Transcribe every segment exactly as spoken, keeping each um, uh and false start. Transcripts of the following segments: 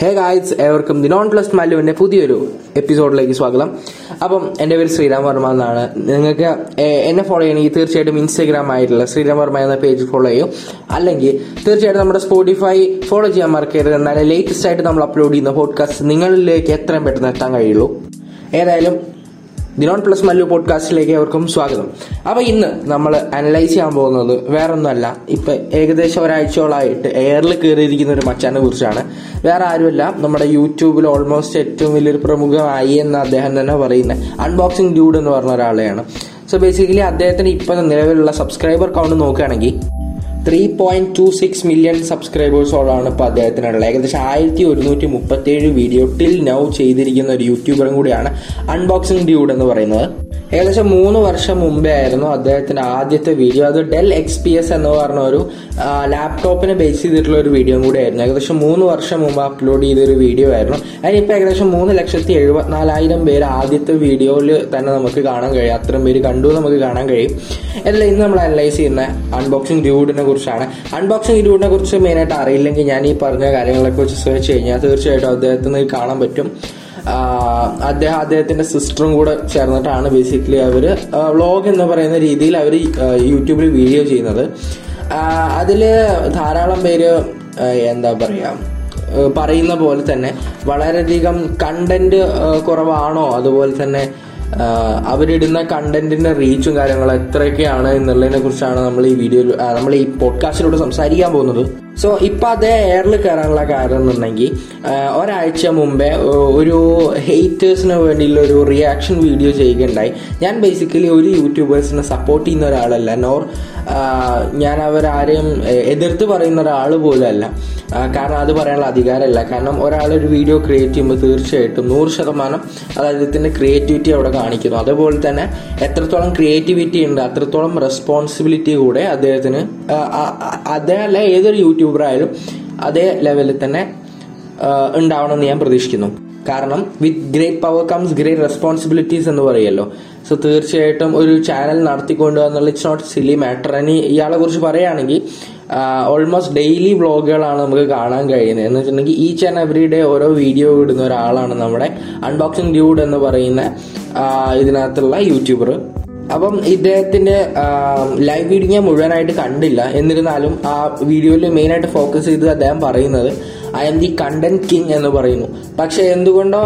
ഹേ guys, ഏവർക്കും the non plus മാല്ലുവിൻ്റെ പുതിയൊരു എപ്പിസോഡിലേക്ക് സ്വാഗതം. അപ്പം എൻ്റെ പേര് ശ്രീരാം വർമ്മ എന്നാണ്. നിങ്ങൾക്ക് എന്നെ ഫോളോ ചെയ്യണമെങ്കിൽ തീർച്ചയായിട്ടും ഇൻസ്റ്റഗ്രാം ആയിട്ടുള്ള ശ്രീരാം വർമ്മ എന്ന പേജ് ഫോളോ ചെയ്യും. അല്ലെങ്കിൽ തീർച്ചയായിട്ടും നമ്മുടെ സ്പോട്ടിഫൈ ഫോളോ ചെയ്യാൻ മറക്കരുത്. എന്നാലേ ലേറ്റസ്റ്റ് ആയിട്ട് നമ്മൾ അപ്ലോഡ് ചെയ്യുന്ന പോഡ്കാസ്റ്റ് നിങ്ങളിലേക്ക് എത്രയും പെട്ടെന്ന് എത്താൻ കഴിയുള്ളൂ. ഏതായാലും ദി നോൺ പ്ലസ് മാല്ലു പോഡ്കാസ്റ്റിലേക്ക് ഏവർക്കും സ്വാഗതം. അപ്പം ഇന്ന് നമ്മൾ അനലൈസ് ചെയ്യാൻ പോകുന്നത് വേറൊന്നുമല്ല, ഇപ്പം ഏകദേശം ഒരാഴ്ചയോളായിട്ട് എയറിൽ കയറിയിരിക്കുന്ന ഒരു മച്ചാനെ കുറിച്ചാണ്. വേറെ ആരുമല്ല, നമ്മുടെ യൂട്യൂബിൽ ഓൾമോസ്റ്റ് ഏറ്റവും വലിയൊരു പ്രമുഖമായി എന്ന് അദ്ദേഹം തന്നെ പറയുന്ന അൺബോക്സിംഗ് ഡ്യൂഡ് എന്ന് പറഞ്ഞ ഒരാളെയാണ്. സോ ബേസിക്കലി അദ്ദേഹത്തിന് ഇപ്പം നിലവിലുള്ള സബ്സ്ക്രൈബർ കൗണ്ട് നോക്കുകയാണെങ്കിൽ three point two six million സബ്സ്ക്രൈബേഴ്സോളാണ് ഇപ്പോൾ അദ്ദേഹത്തിനുള്ള. ഏകദേശം ആയിരത്തി ഒരുന്നൂറ്റി മുപ്പത്തേഴ് വീഡിയോ ടിൽ നൗ ചെയ്തിരിക്കുന്ന ഒരു യൂട്യൂബറും കൂടിയാണ് അൺബോക്സിംഗ് ഡ്യൂഡ് എന്ന് പറയുന്നത്. ഏകദേശം മൂന്ന് വർഷം മുമ്പേ ആയിരുന്നു അദ്ദേഹത്തിന്റെ ആദ്യത്തെ വീഡിയോ. അത് ഡെൽ എക്സ് പി എസ് എന്ന് പറഞ്ഞ ഒരു ലാപ്ടോപ്പിനെ ബേസ് ചെയ്തിട്ടുള്ള ഒരു വീഡിയോ കൂടി ആയിരുന്നു. ഏകദേശം മൂന്ന് വർഷം മുമ്പ് അപ്ലോഡ് ചെയ്തൊരു വീഡിയോ ആയിരുന്നു. അതിനിപ്പോൾ ഏകദേശം മൂന്ന് ലക്ഷത്തി എഴുപത്തിനാലായിരം പേര് ആദ്യത്തെ വീഡിയോയിൽ തന്നെ നമുക്ക് കാണാൻ കഴിയും. അത്രയും പേര് കണ്ടു നമുക്ക് കാണാൻ കഴിയും. എല്ലാം ഇന്ന് നമ്മൾ അനലൈസ് ചെയ്യുന്ന അൺബോക്സിംഗ് ഡ്യൂഡിനെ കുറിച്ചാണ്. അൺബോക്സിംഗ് ഡ്യൂഡിനെ കുറിച്ച് മെയിനായിട്ട് അറിയില്ലെങ്കിൽ ഞാൻ ഈ പറഞ്ഞ കാര്യങ്ങളെ കുറിച്ച് സെർച്ച് കഴിഞ്ഞാൽ തീർച്ചയായിട്ടും അദ്ദേഹത്തിന് കാണാൻ പറ്റും. അദ്ദേഹം അദ്ദേഹത്തിൻ്റെ സിസ്റ്ററും കൂടെ ചേർന്നിട്ടാണ് ബേസിക്കലി അവർ വ്ളോഗ് എന്ന് പറയുന്ന രീതിയിൽ അവർ യൂട്യൂബിൽ വീഡിയോ ചെയ്യുന്നത്. അതിൽ ധാരാളം പേര് എന്താ പറയുക, പറയുന്ന പോലെ തന്നെ വളരെയധികം കണ്ടന്റ് കുറവാണോ, അതുപോലെ തന്നെ അവരിടുന്ന കണ്ടന്റിന്റെ റീച്ചും കാര്യങ്ങളും എത്രയൊക്കെയാണ് എന്നുള്ളതിനെ കുറിച്ചാണ് നമ്മൾ ഈ വീഡിയോയിൽ നമ്മൾ ഈ പോഡ്കാസ്റ്റിലൂടെ സംസാരിക്കാൻ പോകുന്നത്. സോ ഇപ്പം അതേ എയറിൽ കയറാനുള്ള കാരണം എന്നുണ്ടെങ്കിൽ ഒരാഴ്ച മുമ്പേ ഒരു ഹെയ്റ്റേഴ്സിന് വേണ്ടിയുള്ള ഒരു റിയാക്ഷൻ വീഡിയോ ചെയ്യുകയുണ്ടായി. ഞാൻ ബേസിക്കലി ഒരു യൂട്യൂബേഴ്സിനെ സപ്പോർട്ട് ചെയ്യുന്ന ഒരാളല്ല, നോർ ഞാൻ അവരാരെയും എതിർത്ത് പറയുന്ന ഒരാൾ പോലും അല്ല. കാരണം അത് പറയാനുള്ള അധികാരമല്ല. കാരണം ഒരാളൊരു വീഡിയോ ക്രിയേറ്റ് ചെയ്യുമ്പോൾ തീർച്ചയായിട്ടും നൂറ് ശതമാനം അതായത് ഇതിൻ്റെ ക്രിയേറ്റിവിറ്റി അവിടെ കാണിക്കുന്നു. അതുപോലെ തന്നെ എത്രത്തോളം ക്രിയേറ്റിവിറ്റി ഉണ്ട് അത്രത്തോളം റെസ്പോൺസിബിലിറ്റി കൂടെ അദ്ദേഹത്തിന് അദ്ദേഹമല്ല ഏതൊരു യൂട്യൂബ് ായാലും അതേ ലെവലിൽ തന്നെ ഉണ്ടാവണമെന്ന് ഞാൻ പ്രതീക്ഷിക്കുന്നു. കാരണം with great power comes great responsibilities എന്ന് പറയുമല്ലോ. സോ തീർച്ചയായിട്ടും ഒരു ചാനൽ നടത്തിക്കൊണ്ടുവന്നുള്ള ഇറ്റ്സ് നോട്ട് സിലി മാറ്റർ. ഇനി ഇയാളെ കുറിച്ച് പറയുകയാണെങ്കിൽ ഓൾമോസ്റ്റ് ഡെയിലി വ്ളോഗുകളാണ് നമുക്ക് കാണാൻ കഴിയുന്നത്. എന്ന് വെച്ചിട്ടുണ്ടെങ്കിൽ ഈച്ച് ആൻഡ് എവറി ഡേ ഓരോ വീഡിയോ ഇടുന്ന ഒരാളാണ് നമ്മുടെ അൺബോക്സിംഗ് ഡ്യൂഡ് എന്ന് പറയുന്ന ഇതിനകത്തുള്ള യൂട്യൂബർ. അപ്പം ഇദ്ദേഹത്തിൻ്റെ ലൈവ് വീഡിയോ ഞാൻ മുഴുവനായിട്ട് കണ്ടില്ല. എന്നിരുന്നാലും ആ വീഡിയോയിൽ മെയിനായിട്ട് ഫോക്കസ് ചെയ്ത് അദ്ദേഹം പറയുന്നത് I M the content king എന്ന് പറയുന്നു. പക്ഷെ എന്തുകൊണ്ടോ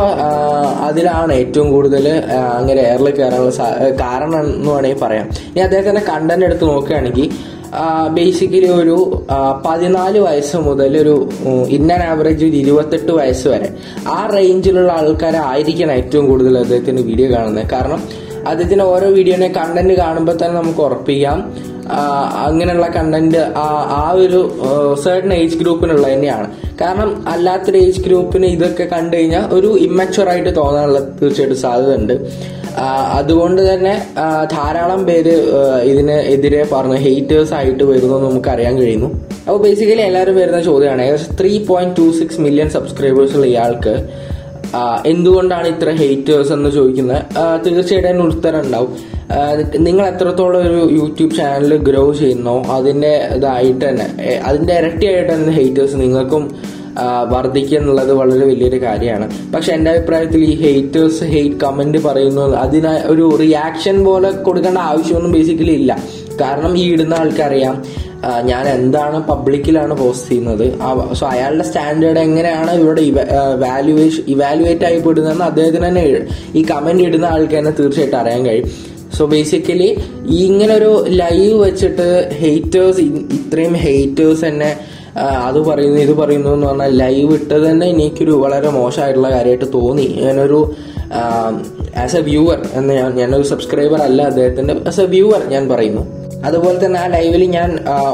അതിലാണ് ഏറ്റവും കൂടുതൽ അങ്ങനെ എയറിൽ കയറാനുള്ള കാരണം എന്ന് വേണമെങ്കിൽ പറയാം. ഇനി അദ്ദേഹത്തിൻ്റെ കണ്ടന്റ് എടുത്ത് നോക്കുകയാണെങ്കിൽ ബേസിക്കലി ഒരു പതിനാല് വയസ്സ് മുതൽ ഒരു ഇന്ത്യൻ ആവറേജ് ഒരു ഇരുപത്തെട്ട് വയസ്സ് വരെ ആ റേഞ്ചിലുള്ള ആൾക്കാരായിരിക്കണം ഏറ്റവും കൂടുതൽ അദ്ദേഹത്തിൻ്റെ വീഡിയോ കാണുന്നത്. കാരണം അദ്ദേഹത്തിൻ്റെ ഓരോ വീഡിയോനെ കണ്ടന്റ് കാണുമ്പോൾ തന്നെ നമുക്ക് ഉറപ്പിക്കാം അങ്ങനെയുള്ള കണ്ടന്റ് ആ ഒരു സെർട്ടൺ ഏജ് ഗ്രൂപ്പിനുള്ള തന്നെയാണ്. കാരണം അല്ലാത്തൊരു ഏജ് ഗ്രൂപ്പിന് ഇതൊക്കെ കണ്ടു കഴിഞ്ഞാൽ ഒരു ഇമ്മച്വറായിട്ട് തോന്നാനുള്ള തീർച്ചയായിട്ടും സാധ്യതയുണ്ട്. അതുകൊണ്ട് തന്നെ ധാരാളം പേര് ഇതിന് എതിരെ പറഞ്ഞ് ഹെയ്റ്റേഴ്സ് ആയിട്ട് വരുന്നത് നമുക്കറിയാൻ കഴിയുന്നു. അപ്പോൾ ബേസിക്കലി എല്ലാവരും വരുന്ന ചോദ്യമാണ് ഏകദേശം three point two six million സബ്സ്ക്രൈബേഴ്സുള്ള ഇയാൾക്ക് എന്തുകൊണ്ടാണ് ഇത്ര ഹെയ്റ്റേഴ്സ് എന്ന് ചോദിക്കുന്നത്. തീർച്ചയായിട്ടും ഉത്തരം ഉണ്ടാവും. നിങ്ങൾ എത്രത്തോളം ഒരു യൂട്യൂബ് ചാനൽ ഗ്രോ ചെയ്യുന്നോ അതിൻ്റെ ഇതായിട്ട് തന്നെ അതിൻ്റെ ഇരട്ടിയായിട്ട് തന്നെ ഹെയ്റ്റേഴ്സ് നിങ്ങൾക്കും വർദ്ധിക്കുക എന്നുള്ളത് വളരെ വലിയൊരു കാര്യമാണ്. പക്ഷെ എൻ്റെ അഭിപ്രായത്തിൽ ഈ ഹെയ്റ്റേഴ്സ് ഹെയ്റ്റ് കമൻറ്റ് പറയുന്നു അതിന് ഒരു റിയാക്ഷൻ പോലെ കൊടുക്കേണ്ട ആവശ്യമൊന്നും ബേസിക്കലി ഇല്ല. കാരണം ഈ ഇടുന്ന ആൾക്കറിയാം ഞാൻ എന്താണ് പബ്ലിക്കിലാണ് പോസ്റ്റ് ചെയ്യുന്നത്. സോ അയാളുടെ സ്റ്റാൻഡേർഡ് എങ്ങനെയാണ് ഇവിടെ വാല്യുവേഷൻ ഇവാലുവേറ്റ് ആയി പെടുന്നതെന്ന് അദ്ദേഹത്തിന് തന്നെ ഈ കമൻറ്റ് ഇടുന്ന ആൾക്ക് തന്നെ തീർച്ചയായിട്ടും അറിയാൻ കഴിയും. സോ ബേസിക്കലി ഇങ്ങനൊരു ലൈവ് വെച്ചിട്ട് ഹെയ്റ്റേഴ്സ് ഇത്രയും ഹെയ്റ്റേഴ്സ് തന്നെ അത് പറയുന്നു ഇത് പറയുന്നു എന്ന് പറഞ്ഞാൽ ലൈവ് ഇട്ടത് തന്നെ എനിക്കൊരു വളരെ മോശമായിട്ടുള്ള കാര്യമായിട്ട് തോന്നി. ഞാനൊരു ആസ് എ വ്യൂവർ എന്ന് ഞാൻ ഞാനൊരു സബ്സ്ക്രൈബർ അല്ല അദ്ദേഹത്തിൻ്റെ ആസ് എ വ്യൂവർ ഞാൻ പറയുന്നു. അതുപോലെ തന്നെ ആ ലൈവിൽ ഞാൻ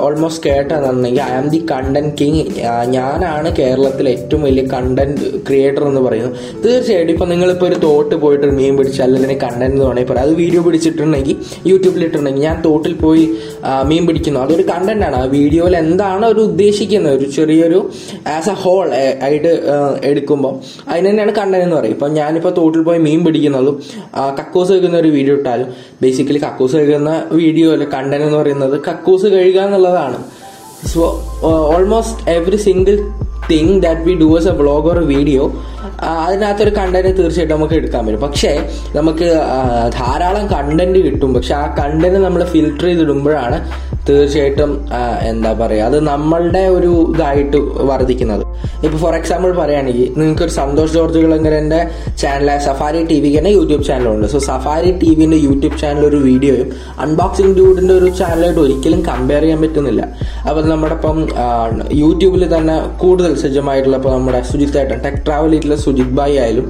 ഓൾമോസ്റ്റ് കേട്ടതെന്നുണ്ടെങ്കിൽ I am the content king, ഞാനാണ് കേരളത്തിലെ ഏറ്റവും വലിയ കണ്ടന്റ് ക്രിയേറ്റർ എന്ന് പറയുന്നു. തീർച്ചയായിട്ടും ഇപ്പം നിങ്ങളിപ്പോൾ ഒരു തോട്ട് പോയിട്ട് മീൻ പിടിച്ച് അല്ലെങ്കിൽ കണ്ടന്റ് എന്ന് വേണമെങ്കിൽ പറയാം. അത് വീഡിയോ പിടിച്ചിട്ടുണ്ടെങ്കിൽ യൂട്യൂബിലിട്ടുണ്ടെങ്കിൽ ഞാൻ തോട്ടിൽ പോയി മീൻ പിടിക്കുന്നു അതൊരു കണ്ടന്റാണ്. ആ വീഡിയോയിൽ എന്താണ് ഒരു ഉദ്ദേശിക്കുന്നത് ഒരു ചെറിയൊരു ആസ് എ ഹോൾ ആയിട്ട് എടുക്കുമ്പോൾ അതിന് തന്നെയാണ് കണ്ടന്റ് എന്ന് പറയും. ഇപ്പം ഞാനിപ്പോൾ തോട്ടിൽ പോയി മീൻ പിടിക്കുന്നതും കക്കൂസ് കഴിക്കുന്ന ഒരു വീഡിയോ ഇട്ടാലും ബേസിക്കലി കക്കൂസ് കഴിക്കുന്ന വീഡിയോയിൽ കണ്ടന്റ് എന്ന് പറയുന്നത് കക്കൂസ് കഴുകുക എന്നുള്ളതാണ്. So almost every single thing that we do as a vlog or a video, അതിനകത്തൊരു കണ്ടന്റ് തീർച്ചയായിട്ടും നമുക്ക് എടുക്കാൻ പറ്റും. പക്ഷേ നമുക്ക് ധാരാളം കണ്ടന്റ് കിട്ടും, പക്ഷെ ആ കണ്ടന്റ് നമ്മൾ ഫിൽട്ടർ ചെയ്തിടുമ്പോഴാണ് തീർച്ചയായിട്ടും എന്താ പറയുക അത് നമ്മളുടെ ഒരു ഇതായിട്ട് വർദ്ധിക്കുന്നത്. ഇപ്പോൾ ഫോർ എക്സാമ്പിൾ പറയുകയാണെങ്കിൽ നിങ്ങൾക്കൊരു സന്തോഷ് ജോർജ് കുളങ്ങരൻ്റെ ചാനലായ സഫാരി ടി വിക്ക് തന്നെ യൂട്യൂബ് ചാനലുണ്ട്. സോ സഫാരി ടി വിൻ്റെ യൂട്യൂബ് ചാനൽ ഒരു വീഡിയോയും അൺബോക്സിംഗ് ഡ്യൂഡിൻ്റെ ഒരു ചാനലായിട്ട് ഒരിക്കലും കമ്പയർ ചെയ്യാൻ പറ്റുന്നില്ല. അപ്പോൾ നമ്മുടെ ഇപ്പം യൂട്യൂബിൽ തന്നെ കൂടുതൽ സജ്ജമായിട്ടുള്ള ഇപ്പോൾ നമ്മുടെ സുജിത്ത് ഏട്ടൻ ടെക് ട്രാവലിട്ടുള്ള സുജിത് ഭായ് ആയാലും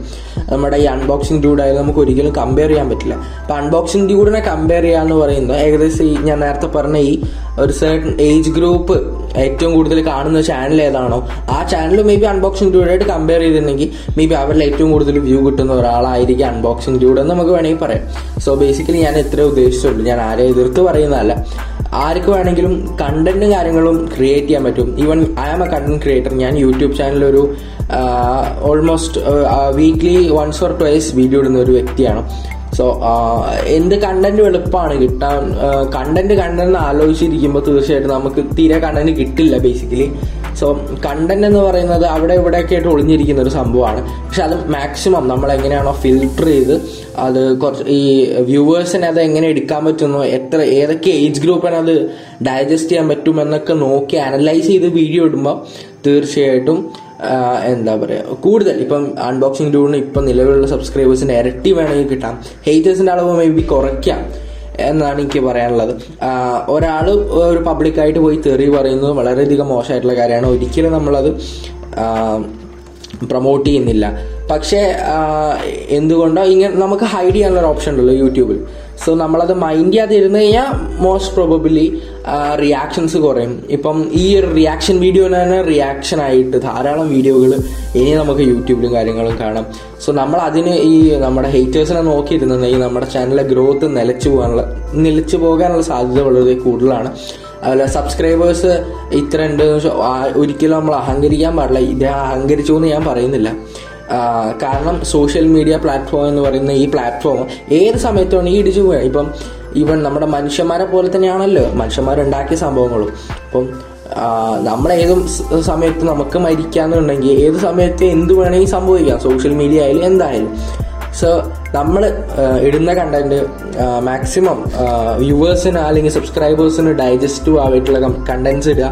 നമ്മുടെ ഈ അൺബോക്സിംഗ് ഡ്യൂഡ് ആയാലും നമുക്ക് ഒരിക്കലും കമ്പയർ ചെയ്യാൻ പറ്റില്ല. അപ്പോൾ അൺബോക്സിംഗ് ഡ്യൂഡിനെ കമ്പയർ ചെയ്യാന്ന് പറയുന്നത് ഏകദേശം ഈ ഞാൻ നേരത്തെ പറഞ്ഞ ഈ ഒരു സെർട്ടൺ ഏജ് ഗ്രൂപ്പ് ഏറ്റവും കൂടുതൽ കാണുന്ന ചാനൽ ഏതാണോ ആ ചാനൽ മേ ബി അൺബോക്സിംഗ് ഡ്യൂഡായിട്ട് കമ്പയർ ചെയ്തിട്ടുണ്ടെങ്കിൽ മേ ബി അവരിൽ ഏറ്റവും കൂടുതൽ വ്യൂ കിട്ടുന്ന ഒരാളായിരിക്കും അൺബോക്സിംഗ് ഡ്യൂഡ് എന്ന് നമുക്ക് വേണമെങ്കിൽ പറയാം. സോ ബേസിക്കലി ഞാൻ ഇത്രേ ഉദ്ദേശിച്ചുള്ളൂ, ഞാൻ ആരെ എതിർത്ത് പറയുന്നതല്ല. ആർക്ക് വേണമെങ്കിലും കണ്ടന്റും കാര്യങ്ങളും ക്രിയേറ്റ് ചെയ്യാൻ പറ്റും. Even I am a content creator. ഞാൻ യൂട്യൂബ് ചാനലൊരു almost weekly once or twice video ഇടുന്ന ഒരു വ്യക്തിയാണ്. സോ എന്ത് കണ്ടന്റ് എളുപ്പമാണ് കിട്ടാൻ. കണ്ടന്റ് കണ്ടന്റ് ആലോചിച്ചിരിക്കുമ്പോൾ തീർച്ചയായിട്ടും നമുക്ക് തീരെ കണ്ടന്റ് കിട്ടില്ല ബേസിക്കലി. സോ കണ്ടന്റ് എന്ന് പറയുന്നത് അവിടെ ഇവിടെയൊക്കെ ആയിട്ട് ഒളിഞ്ഞിരിക്കുന്ന ഒരു സംഭവമാണ്. പക്ഷെ അത് മാക്സിമം നമ്മൾ എങ്ങനെയാണോ ഫിൽട്ടർ ചെയ്ത് അത് കുറച്ച് ഈ വ്യൂവേഴ്സിനെ അത് എങ്ങനെ എടുക്കാൻ പറ്റുന്നോ, എത്ര ഏതൊക്കെ ഏജ് ഗ്രൂപ്പിനെ അത് ഡൈജസ്റ്റ് ചെയ്യാൻ പറ്റുമെന്നൊക്കെ നോക്കി അനലൈസ് ചെയ്ത് വീഡിയോ ഇടുമ്പോൾ തീർച്ചയായിട്ടും എന്താ പറയുക കൂടുതൽ ഇപ്പം അൺബോക്സിംഗ് ഡ്യൂഡിന് ഇപ്പം നിലവിലുള്ള സബ്സ്ക്രൈബേഴ്സിൻ്റെ ഇരട്ടി വേണമെങ്കിൽ കിട്ടാം. ഹേറ്റേഴ്സിൻ്റെ അളവ് മേ ബി കുറയ്ക്കാം എന്നാണ് എനിക്ക് പറയാനുള്ളത്. ഒരാൾ ഒരു പബ്ലിക്കായിട്ട് പോയി തെറി പറയുന്നത് വളരെയധികം മോശമായിട്ടുള്ള കാര്യമാണ്. ഒരിക്കലും നമ്മളത് പ്രൊമോട്ട് ചെയ്യുന്നില്ല. പക്ഷേ എന്തുകൊണ്ടോ ഇങ്ങനെ നമുക്ക് ഹൈഡ് ചെയ്യാനുള്ളൊരു ഓപ്ഷൻ ഉണ്ടല്ലോ യൂട്യൂബിൽ. സോ നമ്മളത് മൈൻഡ് ചെയ്യാതിരുന്ന് കഴിഞ്ഞാൽ മോസ്റ്റ് പ്രോബബ്ലി റിയാക്ഷൻസ് കുറയും. ഇപ്പം ഈ ഒരു റിയാക്ഷൻ വീഡിയോയിൽ തന്നെ റിയാക്ഷൻ ആയിട്ട് ധാരാളം വീഡിയോകൾ ഇനി നമുക്ക് യൂട്യൂബിലും കാര്യങ്ങളും കാണാം. സോ നമ്മൾ അതിന് ഈ നമ്മുടെ ഹേറ്റേഴ്സിനെ നോക്കിയിരുന്നെങ്കിൽ നമ്മുടെ ചാനലിലെ ഗ്രോത്ത് നിലച്ചു പോകാനുള്ള നിലച്ചു പോകാനുള്ള സാധ്യത വളരെ കൂടുതലാണ്. അതുപോലെ സബ്സ്ക്രൈബേഴ്സ് ഇത്ര ഉണ്ട് ഒരിക്കലും നമ്മൾ അഹങ്കരിക്കാൻ പാടില്ല. ഇത് അഹങ്കരിച്ചു എന്ന് ഞാൻ പറയുന്നില്ല. കാരണം സോഷ്യൽ മീഡിയ പ്ലാറ്റ്ഫോം എന്ന് പറയുന്ന ഈ പ്ലാറ്റ്ഫോം ഏത് സമയത്താണ് ഈ ഇടിച്ചു പോയാൽ ഇപ്പം ഈവൻ നമ്മുടെ മനുഷ്യന്മാരെ പോലെ തന്നെയാണല്ലോ മനുഷ്യന്മാരുണ്ടാക്കിയ സംഭവങ്ങളും. അപ്പം നമ്മളേതും സമയത്ത് നമുക്ക് മരിക്കാന്നുണ്ടെങ്കിൽ ഏത് സമയത്ത് എന്ത് വേണമെങ്കിൽ സംഭവിക്കാം, സോഷ്യൽ മീഡിയ ആയാലും എന്തായാലും. സോ നമ്മൾ ഇടുന്ന കണ്ടന്റ് മാക്സിമം വ്യൂവേഴ്സിന് അല്ലെങ്കിൽ സബ്സ്ക്രൈബേഴ്സിന് ഡൈജസ്റ്റീവ് ആയിട്ടുള്ള കണ്ടന്റ്സ് ഇടുക.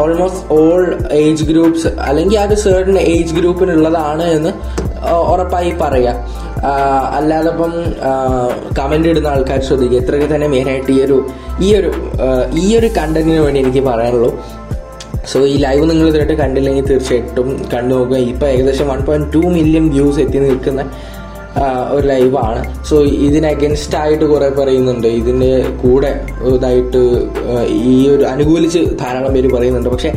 ഓൾമോസ്റ്റ് ഓൾ ഏജ് ഗ്രൂപ്പ്സ് അല്ലെങ്കിൽ ആ ഒരു സെർട്ടൺ ഏജ് ഗ്രൂപ്പിനുള്ളതാണ് എന്ന് ഉറപ്പായി പറയുക. അല്ലാതെ ഇപ്പം കമൻ്റ് ഇടുന്ന ആൾക്കാർ ശ്രദ്ധിക്കുക. ഇത്രയൊക്കെ തന്നെ മെയിനായിട്ട് ഈ ഒരു ഈ ഒരു ഈ ഒരു കണ്ടന്റിന് വേണ്ടി എനിക്ക് പറയാനുള്ളൂ. സോ ഈ ലൈവ് നിങ്ങൾ ഇതിനായിട്ട് കണ്ടില്ലെങ്കിൽ തീർച്ചയായിട്ടും കണ്ടു നോക്കുക. ഇപ്പോൾ ഏകദേശം one point two million views എത്തി നിൽക്കുന്ന ഒരു ലൈവാണ്. സോ ഇതിന് അഗെൻസ്റ്റ് ആയിട്ട് കുറേ പറയുന്നുണ്ട്, ഇതിൻ്റെ കൂടെ ഇതായിട്ട് ഈ ഒരു അനുകൂലിച്ച് ധാരാളം പേര് പറയുന്നുണ്ട്. പക്ഷേ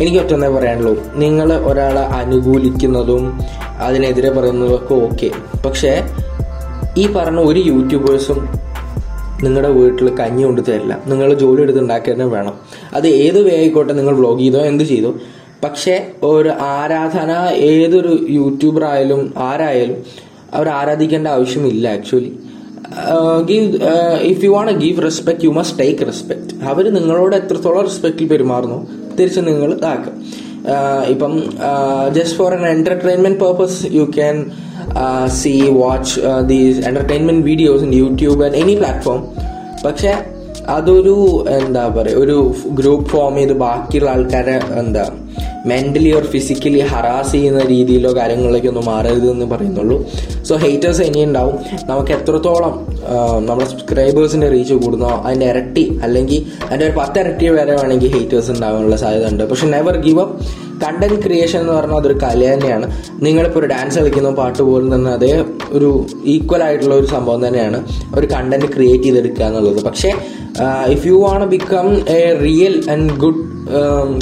എനിക്ക് ഒറ്റന്നേ പറയാനുള്ളൂ, നിങ്ങൾ ഒരാളെ അനുകൂലിക്കുന്നതും അതിനെതിരെ പറയുന്നതും ഒക്കെ ഓക്കെ, പക്ഷേ ഈ പറഞ്ഞ ഒരു യൂട്യൂബേഴ്സും നിങ്ങളുടെ വീട്ടിൽ കഞ്ഞി കൊണ്ടു തരില്ല. നിങ്ങൾ ജോലി എടുത്തുണ്ടാക്കി തന്നെ വേണം. അത് ഏത് വേ ആയിക്കോട്ടെ, നിങ്ങൾ വ്ളോഗ് ചെയ്തോ എന്ത് ചെയ്തോ, പക്ഷേ ഒരു ആരാധന ഏതൊരു യൂട്യൂബറായാലും ആരായാലും അവർ ആരാധിക്കേണ്ട ആവശ്യമില്ല. Actually give if you want give respect you must take respect. അവർ നിങ്ങളോട് എത്രത്തോളം റെസ്പെക്റ്റിൽ പെരുമാറുന്നു തിരിച്ച് നിങ്ങൾ ഇതാക്കുക. ഇപ്പം just for an entertainment purpose you can see watch these entertainment videos in YouTube and any platform. പക്ഷേ അതൊരു എന്താ പറയുക ഒരു ഗ്രൂപ്പ് ഫോം ചെയ്ത് ബാക്കിയുള്ള ആൾക്കാരെ എന്താ മെൻ്റലി ഓർ ഫിസിക്കലി ഹറാസ് ചെയ്യുന്ന രീതിയിലോ കാര്യങ്ങളിലേക്കോ ഒന്നും മാറരുതെന്ന് പറയുന്നുള്ളൂ. സോ ഹേറ്റേഴ്സ് ഇനിയുണ്ടാവും. നമുക്ക് എത്രത്തോളം നമ്മുടെ സബ്സ്ക്രൈബേഴ്സിൻ്റെ റീച്ച് കൂടുന്നോ അതിൻ്റെ ഇരട്ടി അല്ലെങ്കിൽ അതിൻ്റെ ഒരു പത്തിരട്ടി വരെ വേണമെങ്കിൽ ഹേറ്റേഴ്സ് ഉണ്ടാകാനുള്ള സാധ്യത ഉണ്ട്. പക്ഷെ never give up. Content creation എന്ന് പറഞ്ഞാൽ അതൊരു കല തന്നെയാണ്. നിങ്ങളിപ്പോൾ ഒരു ഡാൻസ് കളിക്കുന്ന പാട്ട് പോലും തന്നെ അതേ ഒരു ഈക്വൽ ആയിട്ടുള്ള ഒരു സംഭവം തന്നെയാണ് ഒരു കണ്ടന്റ് ക്രിയേറ്റ് ചെയ്തെടുക്കുക എന്നുള്ളത്. പക്ഷേ if you want become a real and good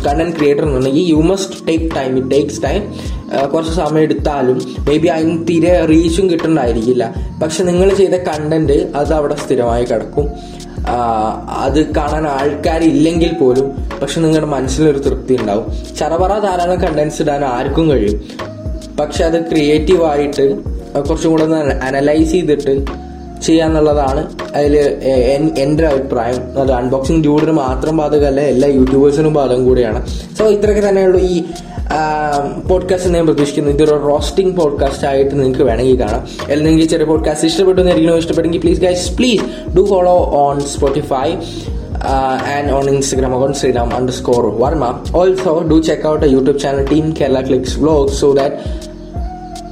content creator എന്നുണ്ടെങ്കിൽ you must take time. It takes time. കുറച്ച് സമയം എടുത്താലും മേ ബി അതിന് തീരെ റീച്ചും കിട്ടണ്ടായിരിക്കില്ല. പക്ഷെ നിങ്ങൾ ചെയ്ത കണ്ടന്റ് അത് അവിടെ സ്ഥിരമായി കിടക്കും. അത് കാണാൻ ആൾക്കാരില്ലെങ്കിൽ പോലും പക്ഷെ നിങ്ങളുടെ മനസ്സിലൊരു തൃപ്തി ഉണ്ടാവും. ചറപറ ധാരാളം കണ്ടന്റ്സ് ഇടാൻ ആർക്കും കഴിയും. പക്ഷെ അത് ക്രിയേറ്റീവായിട്ട് കുറച്ചും കൂടെ ഒന്ന് അനലൈസ് ചെയ്തിട്ട് ചെയ്യാന്നുള്ളതാണ് അതിൽ എൻ്റെ അഭിപ്രായം. അത് അൺബോക്സിംഗ് ഡ്യൂഡിന് മാത്രം ബാധകമല്ല, എല്ലാ യൂട്യൂബേഴ്സിനും ബാധകം കൂടിയാണ്. സോ ഇത്രയൊക്കെ തന്നെയുള്ളൂ ഈ പോഡ്കാസ്റ്റ് ഞാൻ പ്രതീക്ഷിക്കുന്നു. ഇതൊരു റോസ്റ്റിംഗ് പോഡ്കാസ്റ്റ് ആയിട്ട് നിങ്ങൾക്ക് വേണമെങ്കിൽ കാണാം. അല്ലെങ്കിൽ ചെറിയ പോഡ്കാസ്റ്റ് ഇഷ്ടപ്പെട്ടെന്നായിരിക്കണോ? ഇഷ്ടപ്പെട്ടെങ്കിൽ please guys please do follow on Spotify Uh, and on Instagram account Sridham underscore Varma. Also, do check out the YouTube channel Team Kerala Clicks Vlogs so that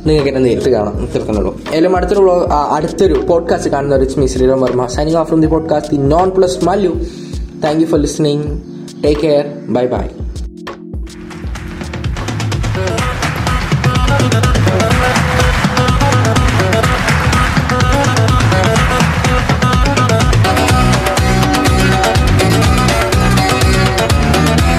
നിങ്ങൾക്ക് എന്നെ നേരിട്ട് കാണാം. തീർക്കുന്നുള്ളൂ. എല്ലാം അടുത്തൊരു വ്ളോഗ് അടുത്തൊരു പോഡ്കാസ്റ്റ് കാണുന്ന rich me Sreeram Varma signing off from the podcast the non plus Mallu. Thank you for listening. Take care. Bye by.